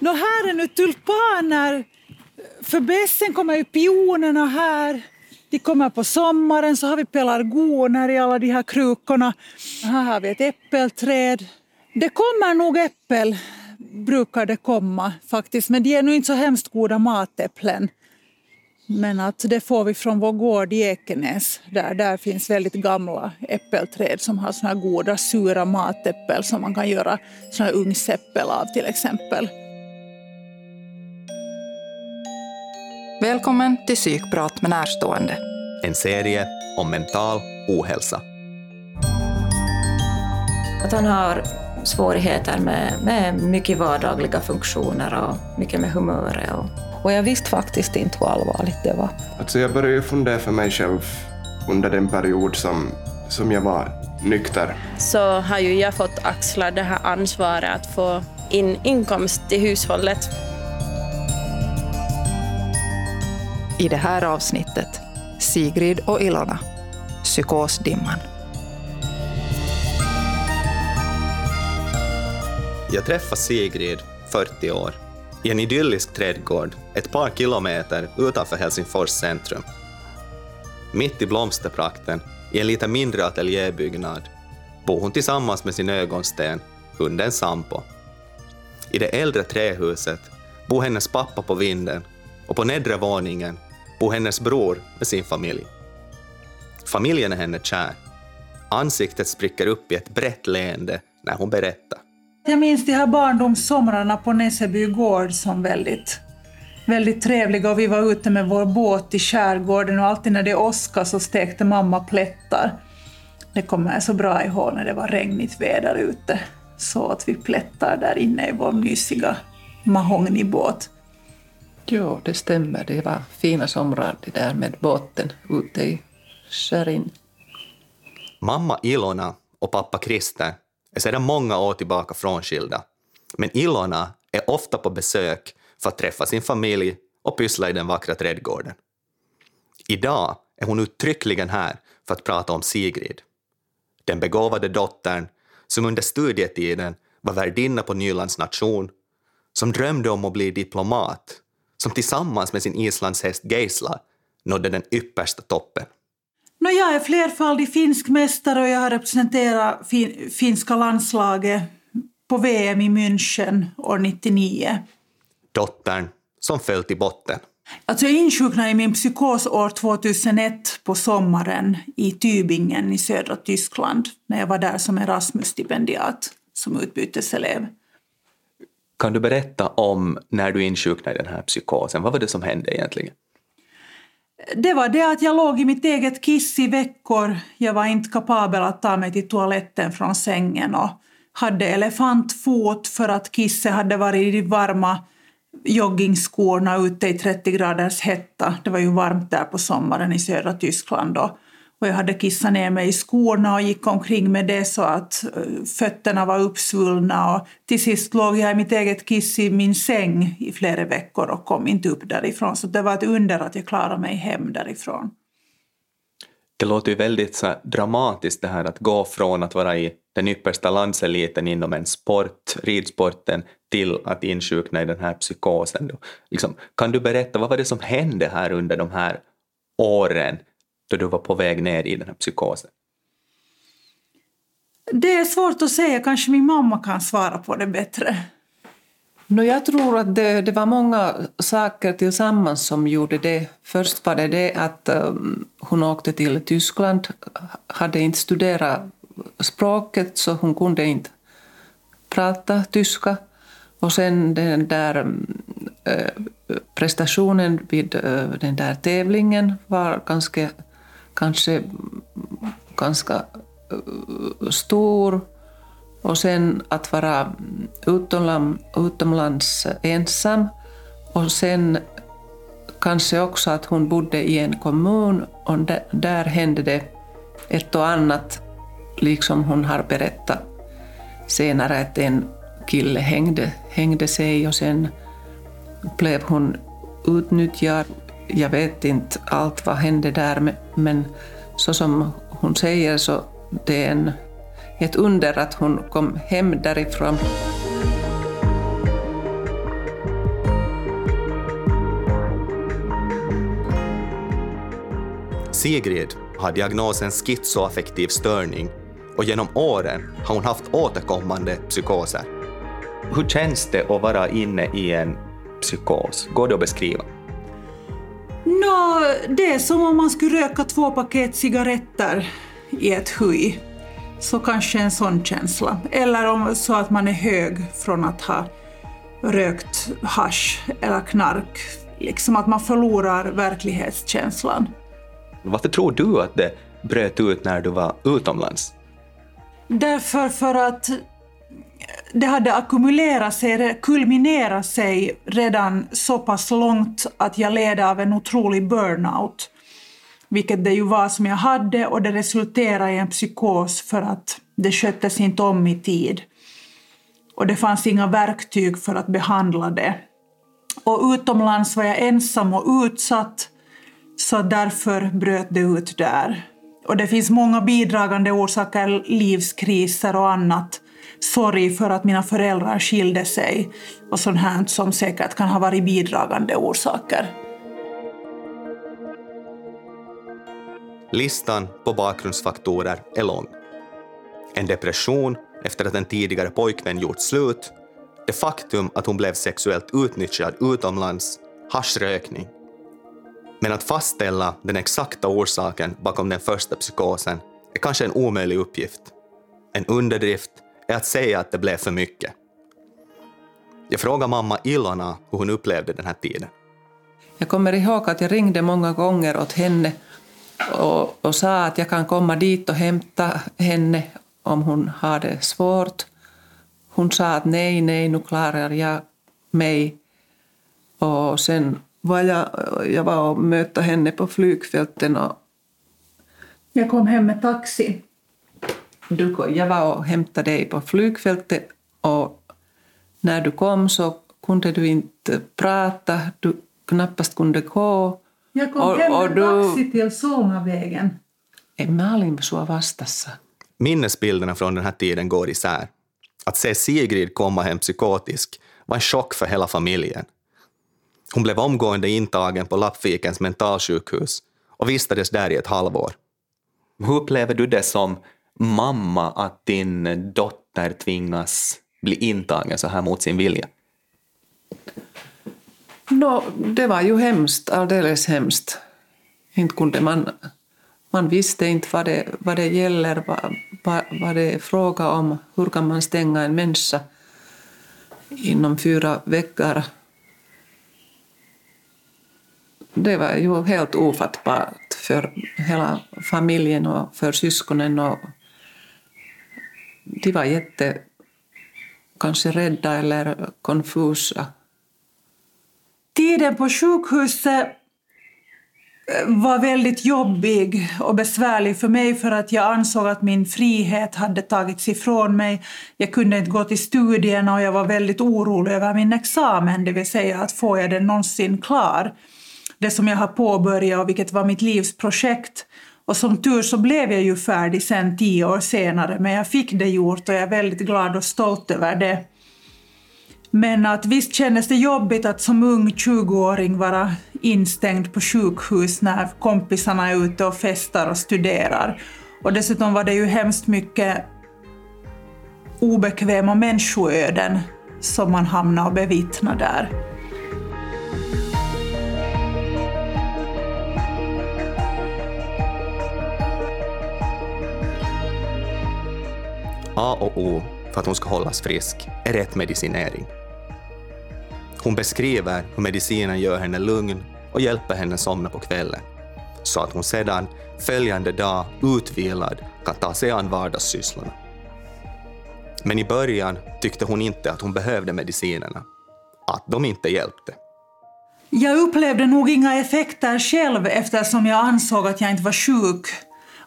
Nå, här är nu tulpaner. För bässen kommer ju pionerna här. De kommer på sommaren, så har vi pelargoner i alla de här krukorna. Här har vi ett äppelträd. Det kommer nog äppel, brukar det komma faktiskt. Men de är nu inte så hemskt goda matäpplen. Men att det får vi från vår gård i Ekenäs. Där finns väldigt gamla äppelträd som har såna goda sura matäppel som man kan göra såna ungsäppel av till exempel. Välkommen till Psykprat med närstående. En serie om mental ohälsa. Att han har svårigheter med mycket vardagliga funktioner och mycket med humöret. Och jag visste faktiskt inte hur allvarligt det var. Alltså jag började fundera för mig själv under den period som jag var nykter. Så har ju jag fått axla det här ansvaret att få in inkomst till hushållet. I det här avsnittet, Sigrid och Ilona, psykosdimman. Jag träffade Sigrid, 40 år, i en idyllisk trädgård ett par kilometer utanför Helsingfors centrum. Mitt i blomsterprakten, i en lite mindre ateljébyggnad, bor hon tillsammans med sin ögonsten, hunden Sampo. I det äldre trähuset bor hennes pappa på vinden och på nedre våningen bor hennes bror med sin familj. Familjen är henne kär. Ansiktet spricker upp i ett brett leende när hon berättar. Jag minns de här barndomssomrarna på Näseby gård som väldigt, väldigt trevliga. Och vi var ute med vår båt i skärgården och alltid när det åskade så stekte mamma plättar. Det kommer jag så bra ihåg när det var regnigt väder ute. Så att vi plättar där inne i vår mysiga mahognibåt. Ja, det stämmer. Det var fina somrar det där med båten ute i skärin. Mamma Ilona och pappa Christer är sedan många år tillbaka frånskilda. Men Ilona är ofta på besök för att träffa sin familj och pyssla i den vackra trädgården. Idag är hon uttryckligen här för att prata om Sigrid. Den begåvade dottern som under studietiden var värdinna på Nylands nation, som drömde om att bli diplomat, som tillsammans med sin islandshäst Geisla nådde den yppersta toppen. No, jag är flerfaldig finsk mästare och jag har representerat finska landslaget på VM i München år 99. Dottern som föll till botten. Alltså jag insjuknade i min psykos år 2001 på sommaren i Tübingen i södra Tyskland när jag var där som Erasmus-stipendiat som utbyteselev. Kan du berätta om när du insjuknade i den här psykosen? Vad var det som hände egentligen? Det var det att jag låg i mitt eget kiss i veckor. Jag var inte kapabel att ta mig till toaletten från sängen och hade elefantfot för att kisset hade varit i de varma joggingskorna ute i 30 graders hetta. Det var ju varmt där på sommaren i södra Tyskland då. Och jag hade kissat ner mig i skorna och gick omkring med det så att fötterna var uppsvullna. Och till sist låg jag i mitt eget kiss i min säng i flera veckor och kom inte upp därifrån. Så det var ett under att jag klarade mig hem därifrån. Det låter ju väldigt så dramatiskt det här att gå från att vara i den yppersta landseliten inom en sport, ridsporten, till att insjukna i den här psykosen. Liksom, kan du berätta, vad var det som hände här under de här åren då du var på väg ner i den här psykosen? Det är svårt att säga. Kanske min mamma kan svara på det bättre. Jag tror att det var många saker tillsammans som gjorde det. Först var det att hon åkte till Tyskland. Hade inte studerat språket så hon kunde inte prata tyska. Och sen den där prestationen vid den där tävlingen var ganska stor, och sen att vara utomlands ensam, och sen kanske också att hon bodde i en kommun och där hände det ett och annat, liksom hon har berättat senare, att en kille hängde sig och sen blev hon utnyttjad. Jag vet inte allt vad hände där, men så som hon säger så det är ett under att hon kom hem därifrån. Sigrid har diagnosen schizoaffektiv störning och genom åren har hon haft återkommande psykoser. Hur känns det att vara inne i en psykos? Går det att beskriva? Det är som om man skulle röka 2 paket cigaretter i ett höj. Så kanske en sån känsla. Eller om så att man är hög från att ha rökt hasch eller knark. Liksom att man förlorar verklighetskänslan. Varför tror du att det bröt ut när du var utomlands? Därför för att det hade ackumulerat sig, kulminerat sig redan så pass långt att jag led av en otrolig burnout. Vilket det ju var som jag hade, och det resulterade i en psykos för att det sköttes inte om i tid. Och det fanns inga verktyg för att behandla det. Och utomlands var jag ensam och utsatt, så därför bröt det ut där. Och det finns många bidragande orsaker, livskriser och annat. Sorg för att mina föräldrar skilde sig och sånt här som säkert kan ha varit bidragande orsaker. Listan på bakgrundsfaktorer är lång. En depression efter att en tidigare pojkvän gjort slut, det faktum att hon blev sexuellt utnyttjad utomlands, haschrökning. Men att fastställa den exakta orsaken bakom den första psykosen är kanske en omöjlig uppgift. En underdrift är att säga att det blev för mycket. Jag frågar mamma Ilona hur hon upplevde den här tiden. Jag kommer ihåg att jag ringde många gånger åt henne och sa att jag kan komma dit och hämta henne om hon har det svårt. Hon sa att nej, nu klarar jag mig. Och sen var jag var och mötte henne på flygfälten. Och jag kom hem med taxi. Jag var och hämtade dig på flygfältet, och när du kom så kunde du inte prata, du knappast kunde gå. Jag kom hem med taxi till Solnavägen. Mä olin sua vastassa. Minnesbilderna från den här tiden går isär. Att se Sigrid komma hem psykotisk var en chock för hela familjen. Hon blev omgående intagen på Lappfikens mentalsjukhus och vistades där i ett halvår. Hur upplever du det som mamma att din dotter tvingas bli intagen så här mot sin vilja? Det var ju hemskt, alldeles hemskt. Inte kunde man visste inte vad det gäller, vad det är fråga om. Hur kan man stänga en människa inom 4 veckor? Det var ju helt ofattbart för hela familjen och för syskonen. Och de var kanske rädda eller konfusa. Tiden på sjukhuset var väldigt jobbig och besvärlig för mig, för att jag ansåg att min frihet hade tagits ifrån mig. Jag kunde inte gå till studierna och jag var väldigt orolig över min examen, det vill säga att får jag den någonsin klar. Det som jag har påbörjat och vilket var mitt livs projekt. Och som tur så blev jag ju färdig sen 10 år senare. Men jag fick det gjort och jag är väldigt glad och stolt över det. Men att visst kändes det jobbigt att som ung 20-åring vara instängd på sjukhus när kompisarna är ute och festar och studerar. Och dessutom var det ju hemskt mycket obekväma människoöden som man hamnade och bevittnade där. A och O för att hon ska hållas frisk är rätt medicinering. Hon beskriver hur medicinen gör henne lugn och hjälper henne somna på kvällen, så att hon sedan följande dag utvilad kan ta sig an vardagssysslorna. Men i början tyckte hon inte att hon behövde medicinerna, att de inte hjälpte. Jag upplevde nog inga effekter själv eftersom jag ansåg att jag inte var sjuk.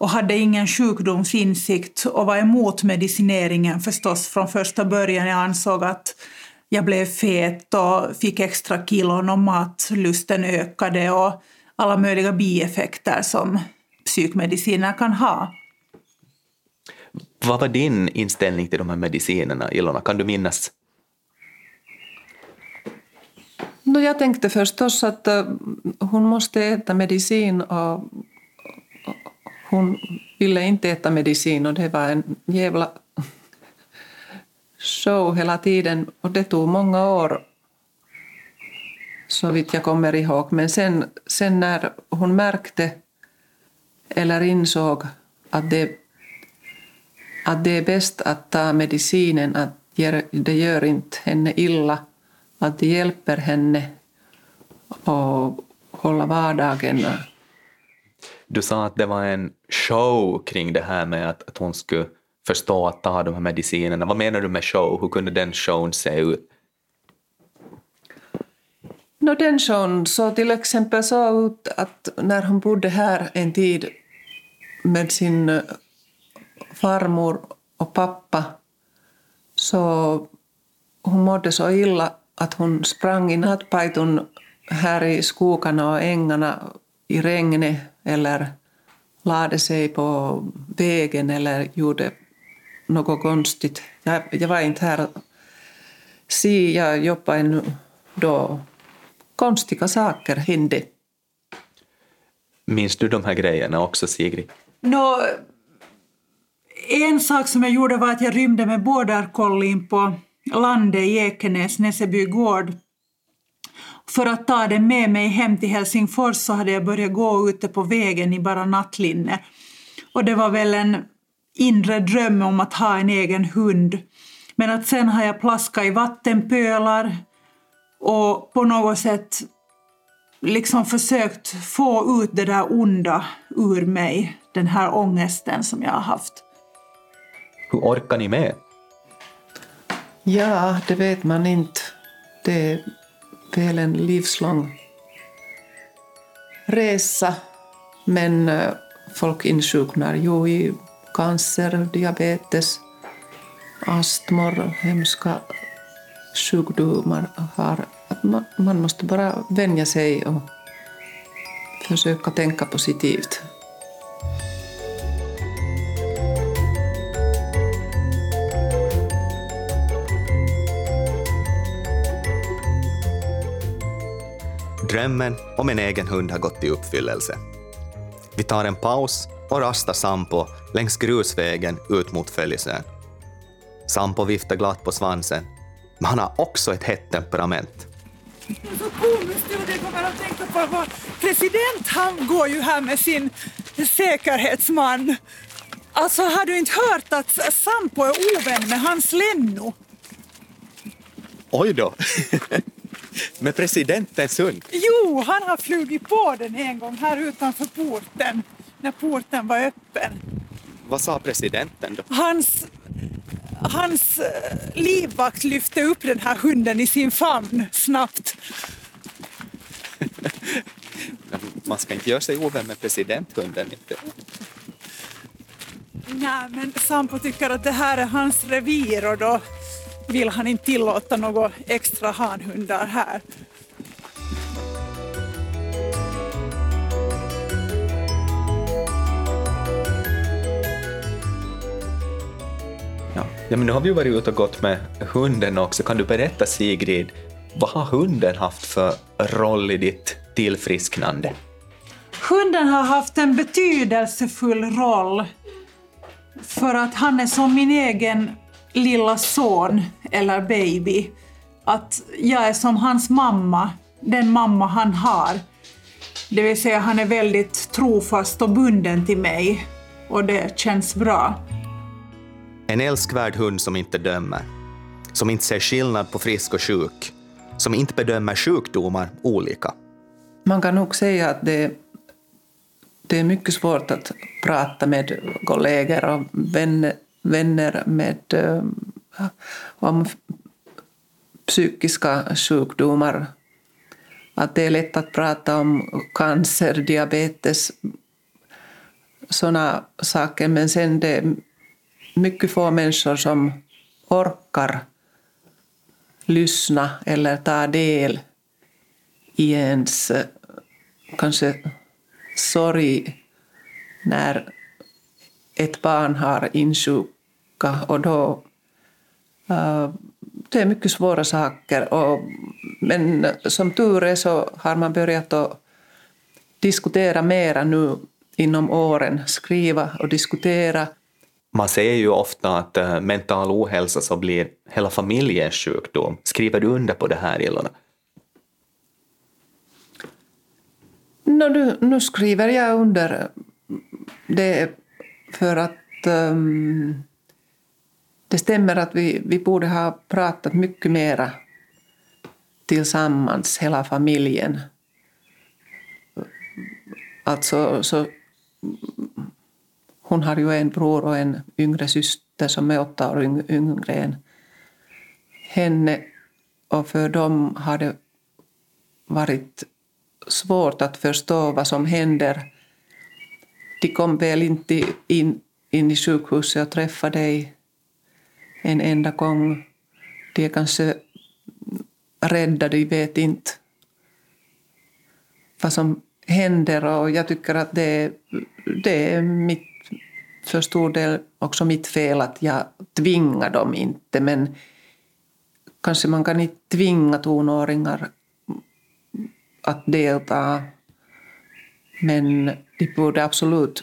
Och hade ingen sjukdomsinsikt och var emot medicineringen förstås från första början. Jag ansåg att jag blev fet och fick extra kilon och matlusten ökade och alla möjliga bieffekter som psykmediciner kan ha. Vad var din inställning till de här medicinerna, Ilona? Kan du minnas? Jag tänkte förstås att hon måste äta medicin och Hon ville inte äta medicin och det var en jävla show hela tiden. Och det tog många år, så vitt jag kommer ihåg. Men sen när hon märkte eller insåg att det är bäst att ta medicinen, att det gör inte henne illa, att det hjälper henne och hålla vardagen. Du sa att det var en show kring det här med att hon skulle förstå att ta de här medicinerna. Vad menar du med show? Hur kunde den showen se ut? No, den showen så till exempel så ut att när hon bodde här en tid med sin farmor och pappa, så hon mådde så illa att hon sprang i nattpajtun här i skogarna och ängarna i regnet, eller lade sig på vägen eller gjorde något konstigt. Jag var inte här. Jag jobbade ännu då. Konstiga saker hände. Minns du de här grejerna också, Sigrid? En sak som jag gjorde var att jag rymde med bordercollin på landet i Ekenäs, Näseby gård. För att ta den med mig hem till Helsingfors så hade jag börjat gå ute på vägen i bara nattlinne. Och det var väl en inre dröm om att ha en egen hund. Men att sen har jag plaskat i vattenpölar och på något sätt liksom försökt få ut det där onda ur mig. Den här ångesten som jag har haft. Hur orkar ni med? Ja, det vet man inte. Det är väl en livslång resa. Men folk insjuknar ju i cancer, diabetes, astmor, hemska sjukdomar. Man måste bara vänja sig och försöka tänka positivt. Drömmen om en egen hund har gått i uppfyllelse. Vi tar en paus och rastar Sampo längs grusvägen ut mot Fälisön. Sampo viftar glatt på svansen, men han har också ett hett temperament. Det är så komiskt nu, det kommer att tänka på att vår president, han går ju här med sin säkerhetsman. Alltså, har du inte hört att Sampo är ovän med hans Lenno? Oj då! Med presidentens hund? Jo, han har flugit på den en gång här utanför porten, när porten var öppen. Vad sa presidenten då? Hans livvakt lyfte upp den här hunden i sin famn snabbt. Man ska inte göra sig ovän med presidenthunden inte. Nej, men Sampo tycker att det här är hans revir och då vill han inte tillåta några extra hanhundar här. Ja, men nu har vi ju varit ute och gått med hunden också. Kan du berätta, Sigrid, vad har hunden haft för roll i ditt tillfrisknande? Hunden har haft en betydelsefull roll för att han är som min egen lilla son eller baby, att jag är som hans mamma, den mamma han har. Det vill säga, han är väldigt trofast och bunden till mig och det känns bra. En älskvärd hund som inte dömer, som inte ser skillnad på frisk och sjuk, som inte bedömer sjukdomar olika. Man kan nog säga att det är mycket svårt att prata med kollegor och vänner med om psykiska sjukdomar. Att det är lätt att prata om cancer, diabetes, sådana saker. Men sen det är mycket få människor som orkar lyssna eller ta del i ens kanske sorg när ett barn har insjuka, och då det är mycket svåra saker. Men som tur är så har man börjat att diskutera mera nu inom åren, skriva och diskutera. Man säger ju ofta att mental ohälsa så blir hela familjens sjukdom. Skriver du under på det här, Ilona? Nu skriver jag under det för att det stämmer att vi borde ha pratat mycket mera tillsammans, hela familjen. Alltså, så hon har ju en bror och en yngre syster som är 8 år yngre än henne. Och för dem har det varit svårt att förstå vad som händer. De kom väl inte in i sjukhuset och träffade dig en enda gång. De är kanske rädda, de vet inte vad som händer. Och jag tycker att det är för stor del också mitt fel att jag tvingar dem inte. Men kanske man kan inte tvinga tonåringar att delta. Men de borde absolut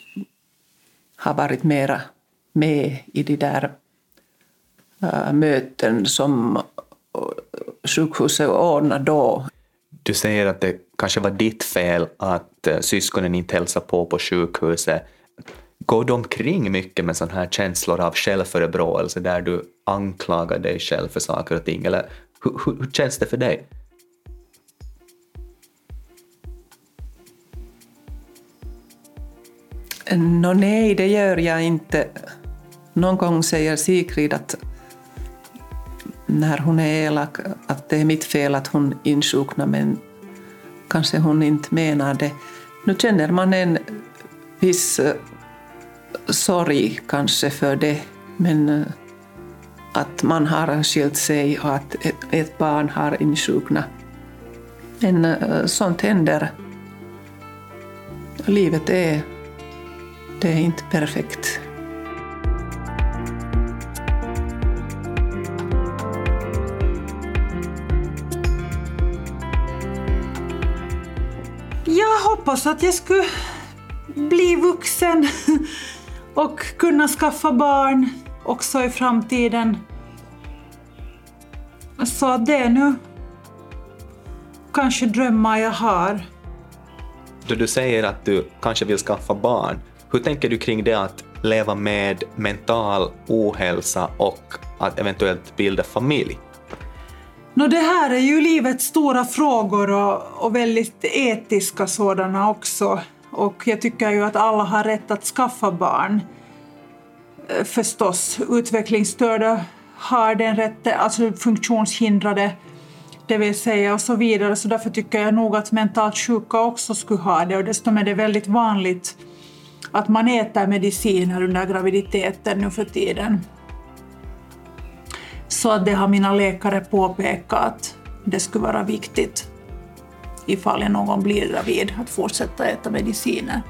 ha varit mera med i de där möten som sjukhuset ordnar då. Du säger att det kanske var ditt fel att syskonen inte hälsade på sjukhuset. Går de kring mycket med sådana här känslor av självförebråelse där du anklagar dig själv för saker och ting? Eller hur känns det för dig? Nej, det gör jag inte. Någon gång säger Sigrid att när hon är elak att det är mitt fel att hon insjuknar, men kanske hon inte menar det. Nu känner man en viss sorg kanske för det, men att man har skilt sig och att ett barn har insjuknat. Men sånt händer. Livet är inte perfekt. Jag hoppas att jag skulle bli vuxen och kunna skaffa barn också i framtiden. Så det är nu kanske drömmar jag har. Du säger att du kanske vill skaffa barn. Hur tänker du kring det att leva med mental ohälsa och att eventuellt bilda familj? Det här är ju livets stora frågor och väldigt etiska sådana också. Och jag tycker ju att alla har rätt att skaffa barn. Förstås, utvecklingsstörda har den rätten, alltså funktionshindrade, det vill säga och så vidare. Så därför tycker jag nog att mentalt sjuka också skulle ha det, och dessutom är det väldigt vanligt att man äter mediciner under graviditeten nu för tiden. Så det har mina läkare påpekat att det skulle vara viktigt ifall någon blir gravid att fortsätta äta mediciner.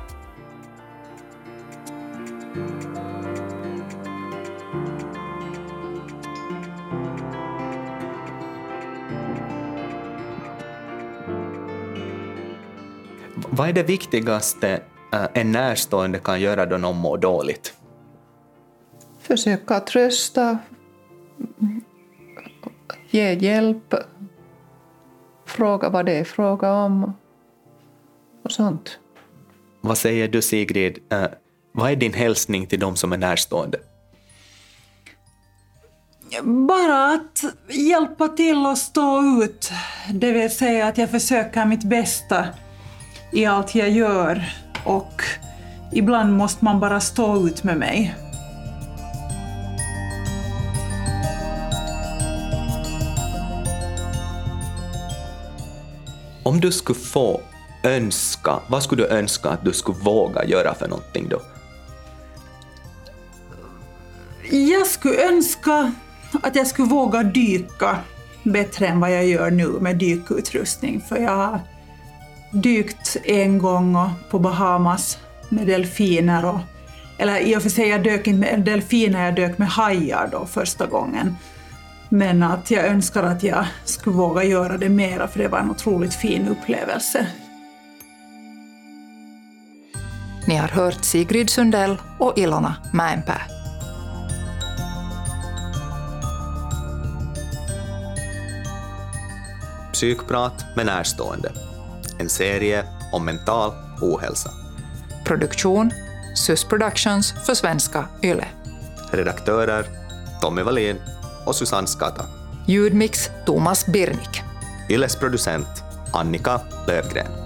Vad är det viktigaste en närstående kan göra då någon mår dåligt? Försöka trösta, ge hjälp, fråga vad det är fråga om och sånt. Vad säger du, Sigrid? Vad är din hälsning till de som är närstående? Bara att hjälpa till och stå ut. Det vill säga att jag försöker mitt bästa i allt jag gör. Och ibland måste man bara stå ut med mig. Om du skulle få önska, vad skulle du önska att du skulle våga göra för någonting då? Jag skulle önska att jag skulle våga dyka bättre än vad jag gör nu med dykutrustning. För jag har dykt en gång på Bahamas med delfiner. Eller i och för sig, jag dök inte med delfiner, jag dök med hajar då första gången. Men att jag önskar att jag skulle våga göra det mera, för det var en otroligt fin upplevelse. Ni har hört Sigrid Sundell och Ilona Mäenpää. Psykprat med närstående. En serie om mental ohälsa. Produktion Sus Productions för Svenska Yle. Redaktörer Tommy Wallin och Susanne Skata. Ljudmix Thomas Birnik. Yles producent Annika Lövgren.